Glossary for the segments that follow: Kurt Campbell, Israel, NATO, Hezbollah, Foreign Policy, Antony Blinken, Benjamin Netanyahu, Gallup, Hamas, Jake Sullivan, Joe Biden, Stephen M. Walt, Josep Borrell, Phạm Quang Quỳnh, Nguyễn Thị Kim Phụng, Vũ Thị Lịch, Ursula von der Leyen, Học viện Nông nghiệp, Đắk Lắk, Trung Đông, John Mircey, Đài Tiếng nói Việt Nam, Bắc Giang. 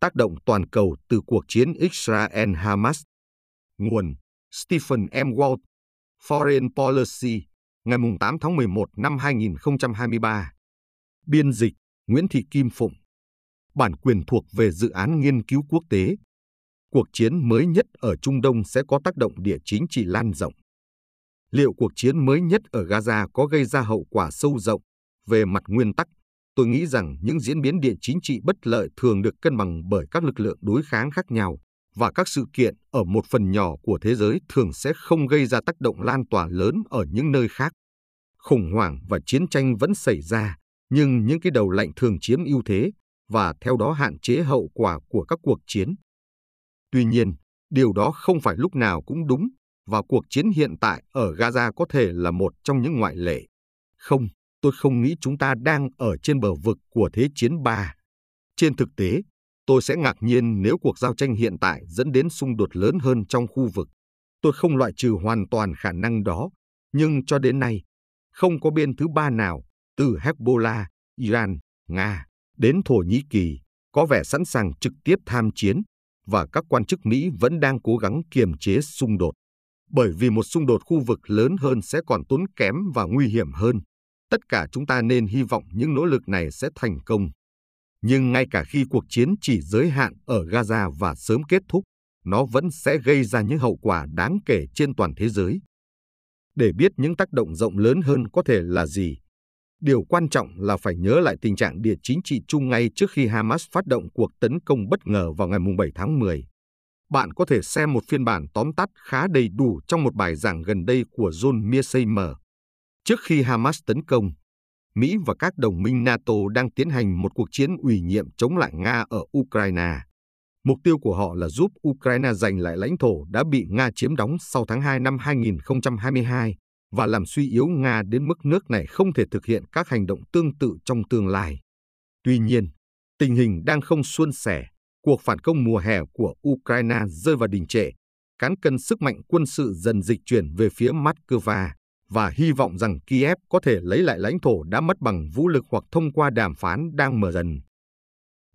tác động toàn cầu từ cuộc chiến Israel-Hamas. Nguồn: Stephen M. Walt, Foreign Policy, ngày 8 tháng 11 năm 2023. Biên dịch: Nguyễn Thị Kim Phụng. Bản quyền thuộc về dự án nghiên cứu quốc tế. Cuộc chiến mới nhất ở Trung Đông sẽ có tác động địa chính trị lan rộng. Liệu cuộc chiến mới nhất ở Gaza có gây ra hậu quả sâu rộng? Về mặt nguyên tắc, tôi nghĩ rằng những diễn biến địa chính trị bất lợi thường được cân bằng bởi các lực lượng đối kháng khác nhau, và các sự kiện ở một phần nhỏ của thế giới thường sẽ không gây ra tác động lan tỏa lớn ở những nơi khác. Khủng hoảng và chiến tranh vẫn xảy ra, nhưng những cái đầu lạnh thường chiếm ưu thế, và theo đó hạn chế hậu quả của các cuộc chiến. Tuy nhiên, điều đó không phải lúc nào cũng đúng, và cuộc chiến hiện tại ở Gaza có thể là một trong những ngoại lệ. Không, tôi không nghĩ chúng ta đang ở trên bờ vực của thế chiến 3. Trên thực tế, tôi sẽ ngạc nhiên nếu cuộc giao tranh hiện tại dẫn đến xung đột lớn hơn trong khu vực. Tôi không loại trừ hoàn toàn khả năng đó, nhưng cho đến nay, không có bên thứ ba nào, từ Hezbollah, Iran, Nga đến Thổ Nhĩ Kỳ, có vẻ sẵn sàng trực tiếp tham chiến, và các quan chức Mỹ vẫn đang cố gắng kiềm chế xung đột, bởi vì một xung đột khu vực lớn hơn sẽ còn tốn kém và nguy hiểm hơn. Tất cả chúng ta nên hy vọng những nỗ lực này sẽ thành công. Nhưng ngay cả khi cuộc chiến chỉ giới hạn ở Gaza và sớm kết thúc, nó vẫn sẽ gây ra những hậu quả đáng kể trên toàn thế giới. Để biết những tác động rộng lớn hơn có thể là gì, điều quan trọng là phải nhớ lại tình trạng địa chính trị chung ngay trước khi Hamas phát động cuộc tấn công bất ngờ vào ngày 7 tháng 10. Bạn có thể xem một phiên bản tóm tắt khá đầy đủ trong một bài giảng gần đây của John Mircey. Trước khi Hamas tấn công, Mỹ và các đồng minh NATO đang tiến hành một cuộc chiến ủy nhiệm chống lại Nga ở Ukraine. Mục tiêu của họ là giúp Ukraine giành lại lãnh thổ đã bị Nga chiếm đóng sau tháng 2 năm 2022 và làm suy yếu Nga đến mức nước này không thể thực hiện các hành động tương tự trong tương lai. Tuy nhiên, tình hình đang không suôn sẻ. Cuộc phản công mùa hè của Ukraine rơi vào đình trệ, cán cân sức mạnh quân sự dần dịch chuyển về phía Moscow, và hy vọng rằng Kiev có thể lấy lại lãnh thổ đã mất bằng vũ lực hoặc thông qua đàm phán đang mở dần.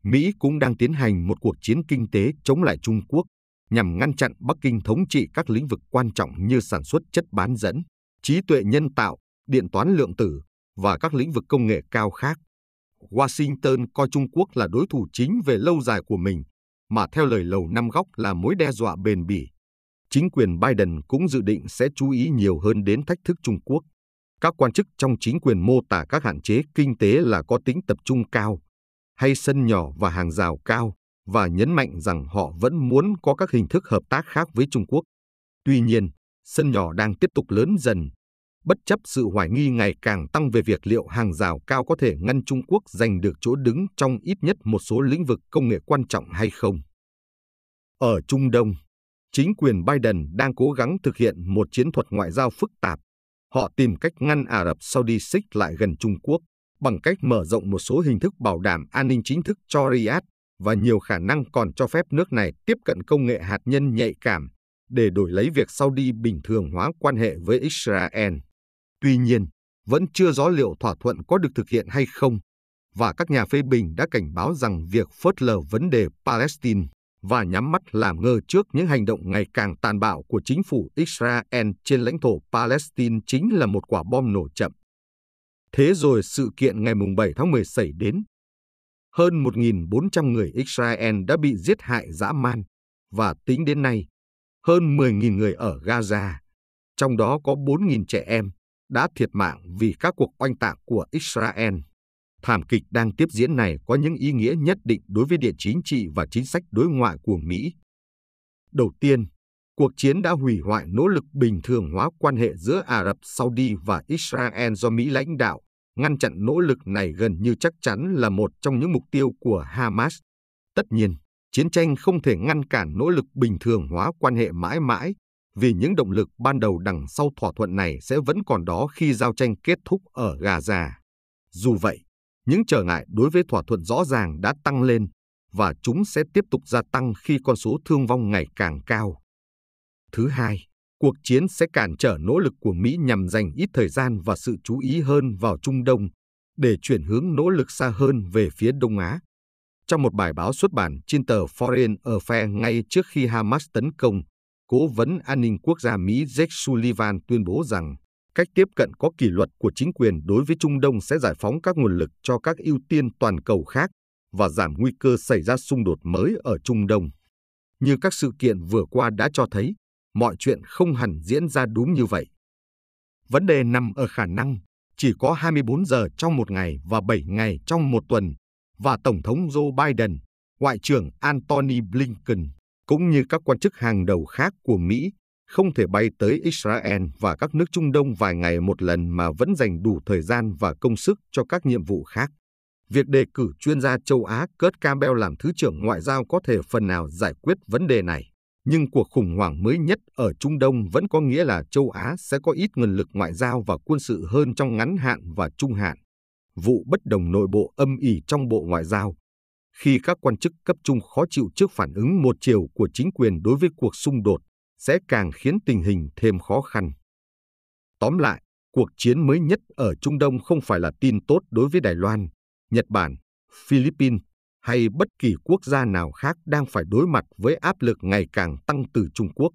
Mỹ cũng đang tiến hành một cuộc chiến kinh tế chống lại Trung Quốc nhằm ngăn chặn Bắc Kinh thống trị các lĩnh vực quan trọng như sản xuất chất bán dẫn, trí tuệ nhân tạo, điện toán lượng tử và các lĩnh vực công nghệ cao khác. Washington coi Trung Quốc là đối thủ chính về lâu dài của mình, mà theo lời Lầu Năm Góc là mối đe dọa bền bỉ. Chính quyền Biden cũng dự định sẽ chú ý nhiều hơn đến thách thức Trung Quốc. Các quan chức trong chính quyền mô tả các hạn chế kinh tế là có tính tập trung cao, hay sân nhỏ và hàng rào cao, và nhấn mạnh rằng họ vẫn muốn có các hình thức hợp tác khác với Trung Quốc. Tuy nhiên, sân nhỏ đang tiếp tục lớn dần, bất chấp sự hoài nghi ngày càng tăng về việc liệu hàng rào cao có thể ngăn Trung Quốc giành được chỗ đứng trong ít nhất một số lĩnh vực công nghệ quan trọng hay không. Ở Trung Đông, chính quyền Biden đang cố gắng thực hiện một chiến thuật ngoại giao phức tạp. Họ tìm cách ngăn Ả Rập Saudi xích lại gần Trung Quốc bằng cách mở rộng một số hình thức bảo đảm an ninh chính thức cho Riyadh và nhiều khả năng còn cho phép nước này tiếp cận công nghệ hạt nhân nhạy cảm để đổi lấy việc Saudi bình thường hóa quan hệ với Israel. Tuy nhiên, vẫn chưa rõ liệu thỏa thuận có được thực hiện hay không, và các nhà phê bình đã cảnh báo rằng việc phớt lờ vấn đề Palestine và nhắm mắt làm ngơ trước những hành động ngày càng tàn bạo của chính phủ Israel trên lãnh thổ Palestine chính là một quả bom nổ chậm. Thế rồi sự kiện ngày 7 tháng 10 xảy đến. Hơn 1.400 người Israel đã bị giết hại dã man, và tính đến nay, hơn 10.000 người ở Gaza, trong đó có 4.000 trẻ em, đã thiệt mạng vì các cuộc oanh tạc của Israel. Thảm kịch đang tiếp diễn này có những ý nghĩa nhất định đối với địa chính trị và chính sách đối ngoại của Mỹ. Đầu tiên, cuộc chiến đã hủy hoại nỗ lực bình thường hóa quan hệ giữa Ả Rập Saudi và Israel do Mỹ lãnh đạo. Ngăn chặn nỗ lực này gần như chắc chắn là một trong những mục tiêu của Hamas. Tất nhiên, chiến tranh không thể ngăn cản nỗ lực bình thường hóa quan hệ mãi mãi, vì những động lực ban đầu đằng sau thỏa thuận này sẽ vẫn còn đó khi giao tranh kết thúc ở Gaza. Dù vậy, những trở ngại đối với thỏa thuận rõ ràng đã tăng lên, và chúng sẽ tiếp tục gia tăng khi con số thương vong ngày càng cao. Thứ hai, cuộc chiến sẽ cản trở nỗ lực của Mỹ nhằm dành ít thời gian và sự chú ý hơn vào Trung Đông, để chuyển hướng nỗ lực xa hơn về phía Đông Á. Trong một bài báo xuất bản trên tờ Foreign Affairs ngay trước khi Hamas tấn công, Cố vấn An ninh Quốc gia Mỹ Jake Sullivan tuyên bố rằng cách tiếp cận có kỷ luật của chính quyền đối với Trung Đông sẽ giải phóng các nguồn lực cho các ưu tiên toàn cầu khác và giảm nguy cơ xảy ra xung đột mới ở Trung Đông. Như các sự kiện vừa qua đã cho thấy, mọi chuyện không hẳn diễn ra đúng như vậy. Vấn đề nằm ở khả năng chỉ có 24 giờ trong một ngày và 7 ngày trong một tuần, và Tổng thống Joe Biden, Ngoại trưởng Antony Blinken, cũng như các quan chức hàng đầu khác của Mỹ không thể bay tới Israel và các nước Trung Đông vài ngày một lần mà vẫn dành đủ thời gian và công sức cho các nhiệm vụ khác. Việc đề cử chuyên gia châu Á Kurt Campbell làm Thứ trưởng Ngoại giao có thể phần nào giải quyết vấn đề này, nhưng cuộc khủng hoảng mới nhất ở Trung Đông vẫn có nghĩa là châu Á sẽ có ít nguồn lực ngoại giao và quân sự hơn trong ngắn hạn và trung hạn. Vụ bất đồng nội bộ âm ỉ trong Bộ Ngoại giao, khi các quan chức cấp trung khó chịu trước phản ứng một chiều của chính quyền đối với cuộc xung đột, sẽ càng khiến tình hình thêm khó khăn. Tóm lại, cuộc chiến mới nhất ở Trung Đông không phải là tin tốt đối với Đài Loan, Nhật Bản, Philippines hay bất kỳ quốc gia nào khác đang phải đối mặt với áp lực ngày càng tăng từ Trung Quốc.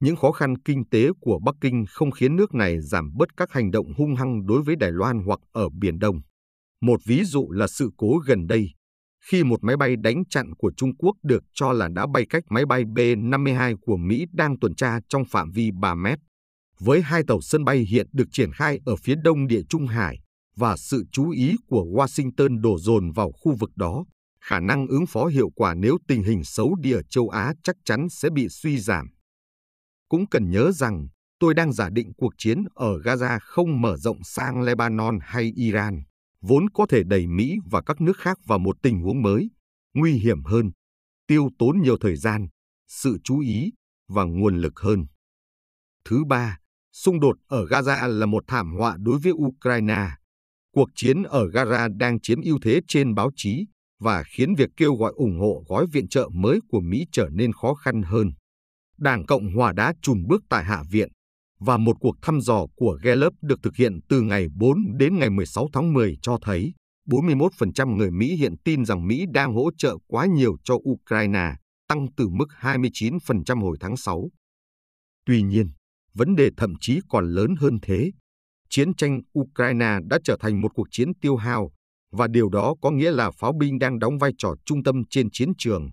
Những khó khăn kinh tế của Bắc Kinh không khiến nước này giảm bớt các hành động hung hăng đối với Đài Loan hoặc ở Biển Đông. Một ví dụ là sự cố gần đây, khi một máy bay đánh chặn của Trung Quốc được cho là đã bay cách máy bay B-52 của Mỹ đang tuần tra trong phạm vi 3 mét. Với hai tàu sân bay hiện được triển khai ở phía đông Địa Trung Hải và sự chú ý của Washington đổ dồn vào khu vực đó, khả năng ứng phó hiệu quả nếu tình hình xấu đi ở châu Á chắc chắn sẽ bị suy giảm. Cũng cần nhớ rằng, tôi đang giả định cuộc chiến ở Gaza không mở rộng sang Lebanon hay Iran, vốn có thể đẩy Mỹ và các nước khác vào một tình huống mới, nguy hiểm hơn, tiêu tốn nhiều thời gian, sự chú ý và nguồn lực hơn. Thứ ba, xung đột ở Gaza là một thảm họa đối với Ukraine. Cuộc chiến ở Gaza đang chiếm ưu thế trên báo chí và khiến việc kêu gọi ủng hộ gói viện trợ mới của Mỹ trở nên khó khăn hơn. Đảng Cộng Hòa đã chùn bước tại Hạ viện, và một cuộc thăm dò của Gallup được thực hiện từ ngày 4 đến ngày 16 tháng 10 cho thấy 41% người Mỹ hiện tin rằng Mỹ đang hỗ trợ quá nhiều cho Ukraine, tăng từ mức 29% hồi tháng 6. Tuy nhiên, vấn đề thậm chí còn lớn hơn thế. Chiến tranh Ukraine đã trở thành một cuộc chiến tiêu hao, và điều đó có nghĩa là pháo binh đang đóng vai trò trung tâm trên chiến trường.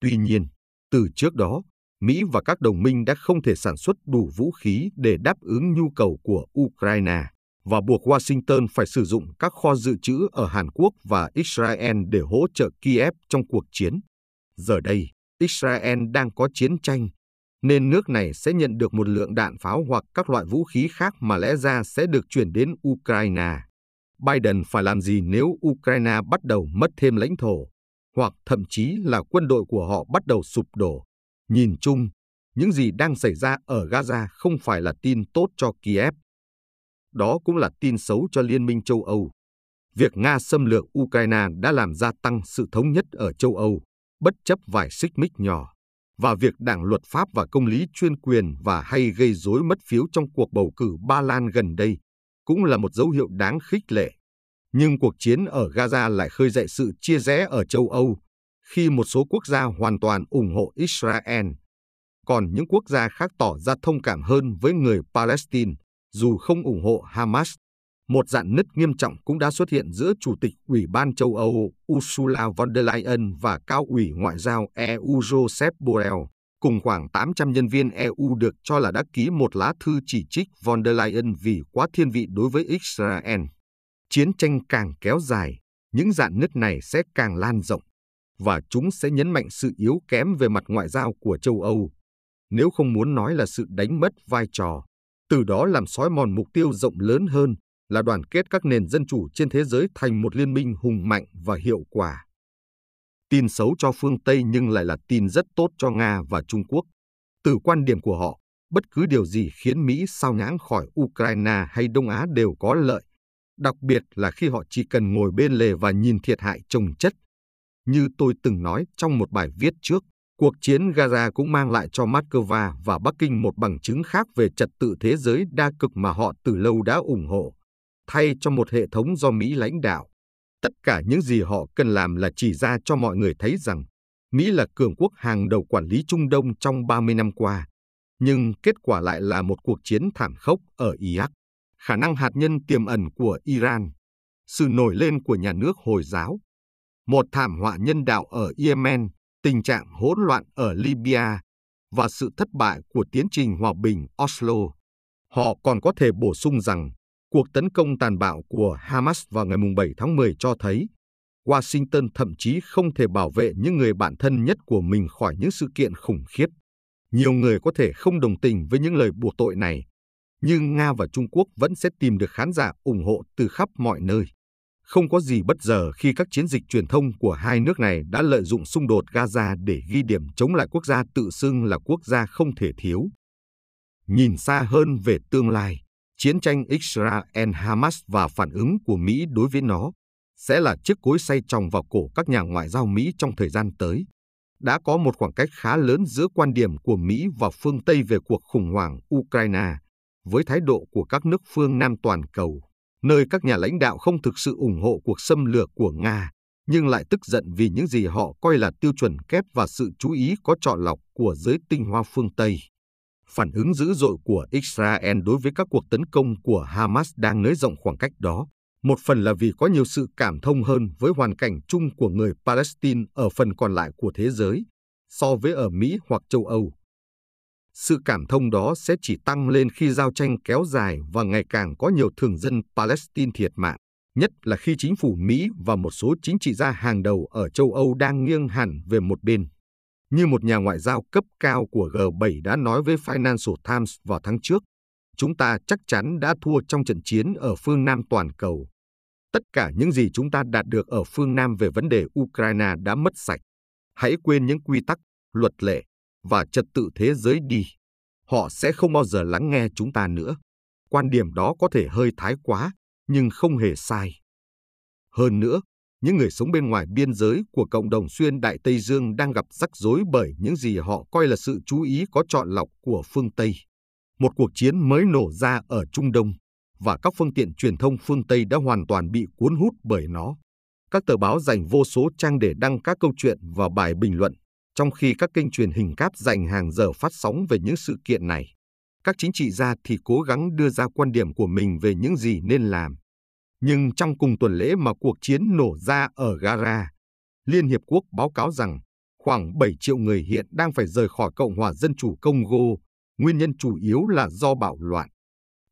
Tuy nhiên, từ trước đó, Mỹ và các đồng minh đã không thể sản xuất đủ vũ khí để đáp ứng nhu cầu của Ukraine và buộc Washington phải sử dụng các kho dự trữ ở Hàn Quốc và Israel để hỗ trợ Kiev trong cuộc chiến. Giờ đây, Israel đang có chiến tranh, nên nước này sẽ nhận được một lượng đạn pháo hoặc các loại vũ khí khác mà lẽ ra sẽ được chuyển đến Ukraine. Biden phải làm gì nếu Ukraine bắt đầu mất thêm lãnh thổ, hoặc thậm chí là quân đội của họ bắt đầu sụp đổ? Nhìn chung, những gì đang xảy ra ở Gaza không phải là tin tốt cho Kiev. Đó cũng là tin xấu cho Liên minh châu Âu. Việc Nga xâm lược Ukraine đã làm gia tăng sự thống nhất ở châu Âu, bất chấp vài xích mích nhỏ, và việc Đảng Luật pháp và Công lý chuyên quyền và hay gây rối mất phiếu trong cuộc bầu cử Ba Lan gần đây cũng là một dấu hiệu đáng khích lệ. Nhưng cuộc chiến ở Gaza lại khơi dậy sự chia rẽ ở châu Âu, khi một số quốc gia hoàn toàn ủng hộ Israel, còn những quốc gia khác tỏ ra thông cảm hơn với người Palestine, dù không ủng hộ Hamas. Một rạn nứt nghiêm trọng cũng đã xuất hiện giữa Chủ tịch Ủy ban châu Âu Ursula von der Leyen và Cao ủy Ngoại giao EU Josep Borrell, cùng khoảng 800 nhân viên EU được cho là đã ký một lá thư chỉ trích von der Leyen vì quá thiên vị đối với Israel. Chiến tranh càng kéo dài, những rạn nứt này sẽ càng lan rộng, và chúng sẽ nhấn mạnh sự yếu kém về mặt ngoại giao của châu Âu, nếu không muốn nói là sự đánh mất vai trò, từ đó làm xói mòn mục tiêu rộng lớn hơn là đoàn kết các nền dân chủ trên thế giới thành một liên minh hùng mạnh và hiệu quả. Tin xấu cho phương Tây nhưng lại là tin rất tốt cho Nga và Trung Quốc. Từ quan điểm của họ, bất cứ điều gì khiến Mỹ sao nhãng khỏi Ukraine hay Đông Á đều có lợi, đặc biệt là khi họ chỉ cần ngồi bên lề và nhìn thiệt hại chồng chất. Như tôi từng nói trong một bài viết trước, cuộc chiến Gaza cũng mang lại cho Moscow và Bắc Kinh một bằng chứng khác về trật tự thế giới đa cực mà họ từ lâu đã ủng hộ, thay cho một hệ thống do Mỹ lãnh đạo. Tất cả những gì họ cần làm là chỉ ra cho mọi người thấy rằng Mỹ là cường quốc hàng đầu quản lý Trung Đông trong 30 năm qua, nhưng kết quả lại là một cuộc chiến thảm khốc ở Iraq, khả năng hạt nhân tiềm ẩn của Iran, sự nổi lên của nhà nước Hồi giáo, một thảm họa nhân đạo ở Yemen, tình trạng hỗn loạn ở Libya và sự thất bại của tiến trình hòa bình Oslo. Họ còn có thể bổ sung rằng cuộc tấn công tàn bạo của Hamas vào ngày 7 tháng 10 cho thấy Washington thậm chí không thể bảo vệ những người bạn thân nhất của mình khỏi những sự kiện khủng khiếp. Nhiều người có thể không đồng tình với những lời buộc tội này, nhưng Nga và Trung Quốc vẫn sẽ tìm được khán giả ủng hộ từ khắp mọi nơi. Không có gì bất ngờ khi các chiến dịch truyền thông của hai nước này đã lợi dụng xung đột Gaza để ghi điểm chống lại quốc gia tự xưng là quốc gia không thể thiếu. Nhìn xa hơn về tương lai, chiến tranh Israel-Hamas và phản ứng của Mỹ đối với nó sẽ là chiếc cối xay chòng vào cổ các nhà ngoại giao Mỹ trong thời gian tới. Đã có một khoảng cách khá lớn giữa quan điểm của Mỹ và phương Tây về cuộc khủng hoảng Ukraine với thái độ của các nước phương Nam toàn cầu, nơi các nhà lãnh đạo không thực sự ủng hộ cuộc xâm lược của Nga, nhưng lại tức giận vì những gì họ coi là tiêu chuẩn kép và sự chú ý có chọn lọc của giới tinh hoa phương Tây. Phản ứng dữ dội của Israel đối với các cuộc tấn công của Hamas đang nới rộng khoảng cách đó, một phần là vì có nhiều sự cảm thông hơn với hoàn cảnh chung của người Palestine ở phần còn lại của thế giới so với ở Mỹ hoặc châu Âu. Sự cảm thông đó sẽ chỉ tăng lên khi giao tranh kéo dài và ngày càng có nhiều thường dân Palestine thiệt mạng, nhất là khi chính phủ Mỹ và một số chính trị gia hàng đầu ở châu Âu đang nghiêng hẳn về một bên. Như một nhà ngoại giao cấp cao của G7 đã nói với Financial Times vào tháng trước, chúng ta chắc chắn đã thua trong trận chiến ở phương Nam toàn cầu. Tất cả những gì chúng ta đạt được ở phương Nam về vấn đề Ukraine đã mất sạch. Hãy quên những quy tắc, luật lệ và trật tự thế giới đi. Họ sẽ không bao giờ lắng nghe chúng ta nữa. Quan điểm đó có thể hơi thái quá, nhưng không hề sai. Hơn nữa, những người sống bên ngoài biên giới của cộng đồng xuyên Đại Tây Dương đang gặp rắc rối bởi những gì họ coi là sự chú ý có chọn lọc của phương Tây. Một cuộc chiến mới nổ ra ở Trung Đông và các phương tiện truyền thông phương Tây đã hoàn toàn bị cuốn hút bởi nó. Các tờ báo dành vô số trang để đăng các câu chuyện và bài bình luận, trong khi các kênh truyền hình cáp dành hàng giờ phát sóng về những sự kiện này. Các chính trị gia thì cố gắng đưa ra quan điểm của mình về những gì nên làm. Nhưng trong cùng tuần lễ mà cuộc chiến nổ ra ở Gaza, Liên Hiệp Quốc báo cáo rằng khoảng 7 triệu người hiện đang phải rời khỏi Cộng hòa Dân chủ Congo, nguyên nhân chủ yếu là do bạo loạn.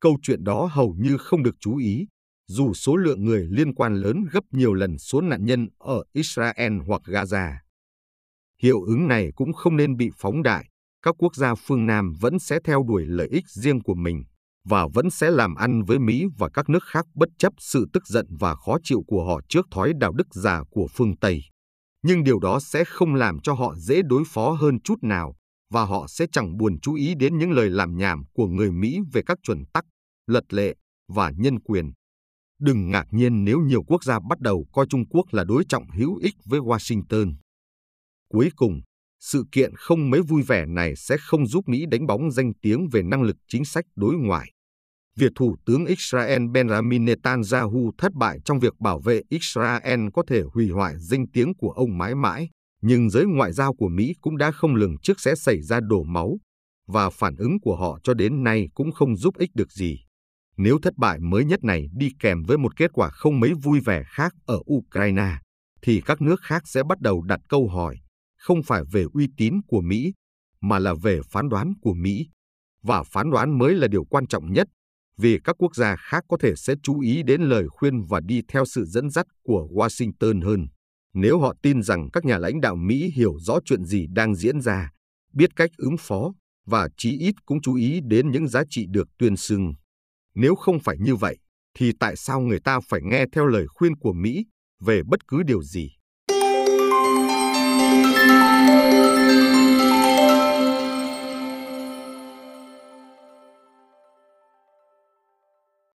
Câu chuyện đó hầu như không được chú ý, dù số lượng người liên quan lớn gấp nhiều lần số nạn nhân ở Israel hoặc Gaza. Hiệu ứng này cũng không nên bị phóng đại, các quốc gia phương Nam vẫn sẽ theo đuổi lợi ích riêng của mình và vẫn sẽ làm ăn với Mỹ và các nước khác bất chấp sự tức giận và khó chịu của họ trước thói đạo đức già của phương Tây. Nhưng điều đó sẽ không làm cho họ dễ đối phó hơn chút nào, và họ sẽ chẳng buồn chú ý đến những lời làm nhảm của người Mỹ về các chuẩn tắc, luật lệ và nhân quyền. Đừng ngạc nhiên nếu nhiều quốc gia bắt đầu coi Trung Quốc là đối trọng hữu ích với Washington. Cuối cùng, sự kiện không mấy vui vẻ này sẽ không giúp Mỹ đánh bóng danh tiếng về năng lực chính sách đối ngoại. Việc Thủ tướng Israel Benjamin Netanyahu thất bại trong việc bảo vệ Israel có thể hủy hoại danh tiếng của ông mãi mãi, nhưng giới ngoại giao của Mỹ cũng đã không lường trước sẽ xảy ra đổ máu, và phản ứng của họ cho đến nay cũng không giúp ích được gì. Nếu thất bại mới nhất này đi kèm với một kết quả không mấy vui vẻ khác ở Ukraine, thì các nước khác sẽ bắt đầu đặt câu hỏi, không phải về uy tín của Mỹ, mà là về phán đoán của Mỹ. Và phán đoán mới là điều quan trọng nhất, vì các quốc gia khác có thể sẽ chú ý đến lời khuyên và đi theo sự dẫn dắt của Washington hơn, nếu họ tin rằng các nhà lãnh đạo Mỹ hiểu rõ chuyện gì đang diễn ra, biết cách ứng phó và chí ít cũng chú ý đến những giá trị được tuyên xưng. Nếu không phải như vậy, thì tại sao người ta phải nghe theo lời khuyên của Mỹ về bất cứ điều gì?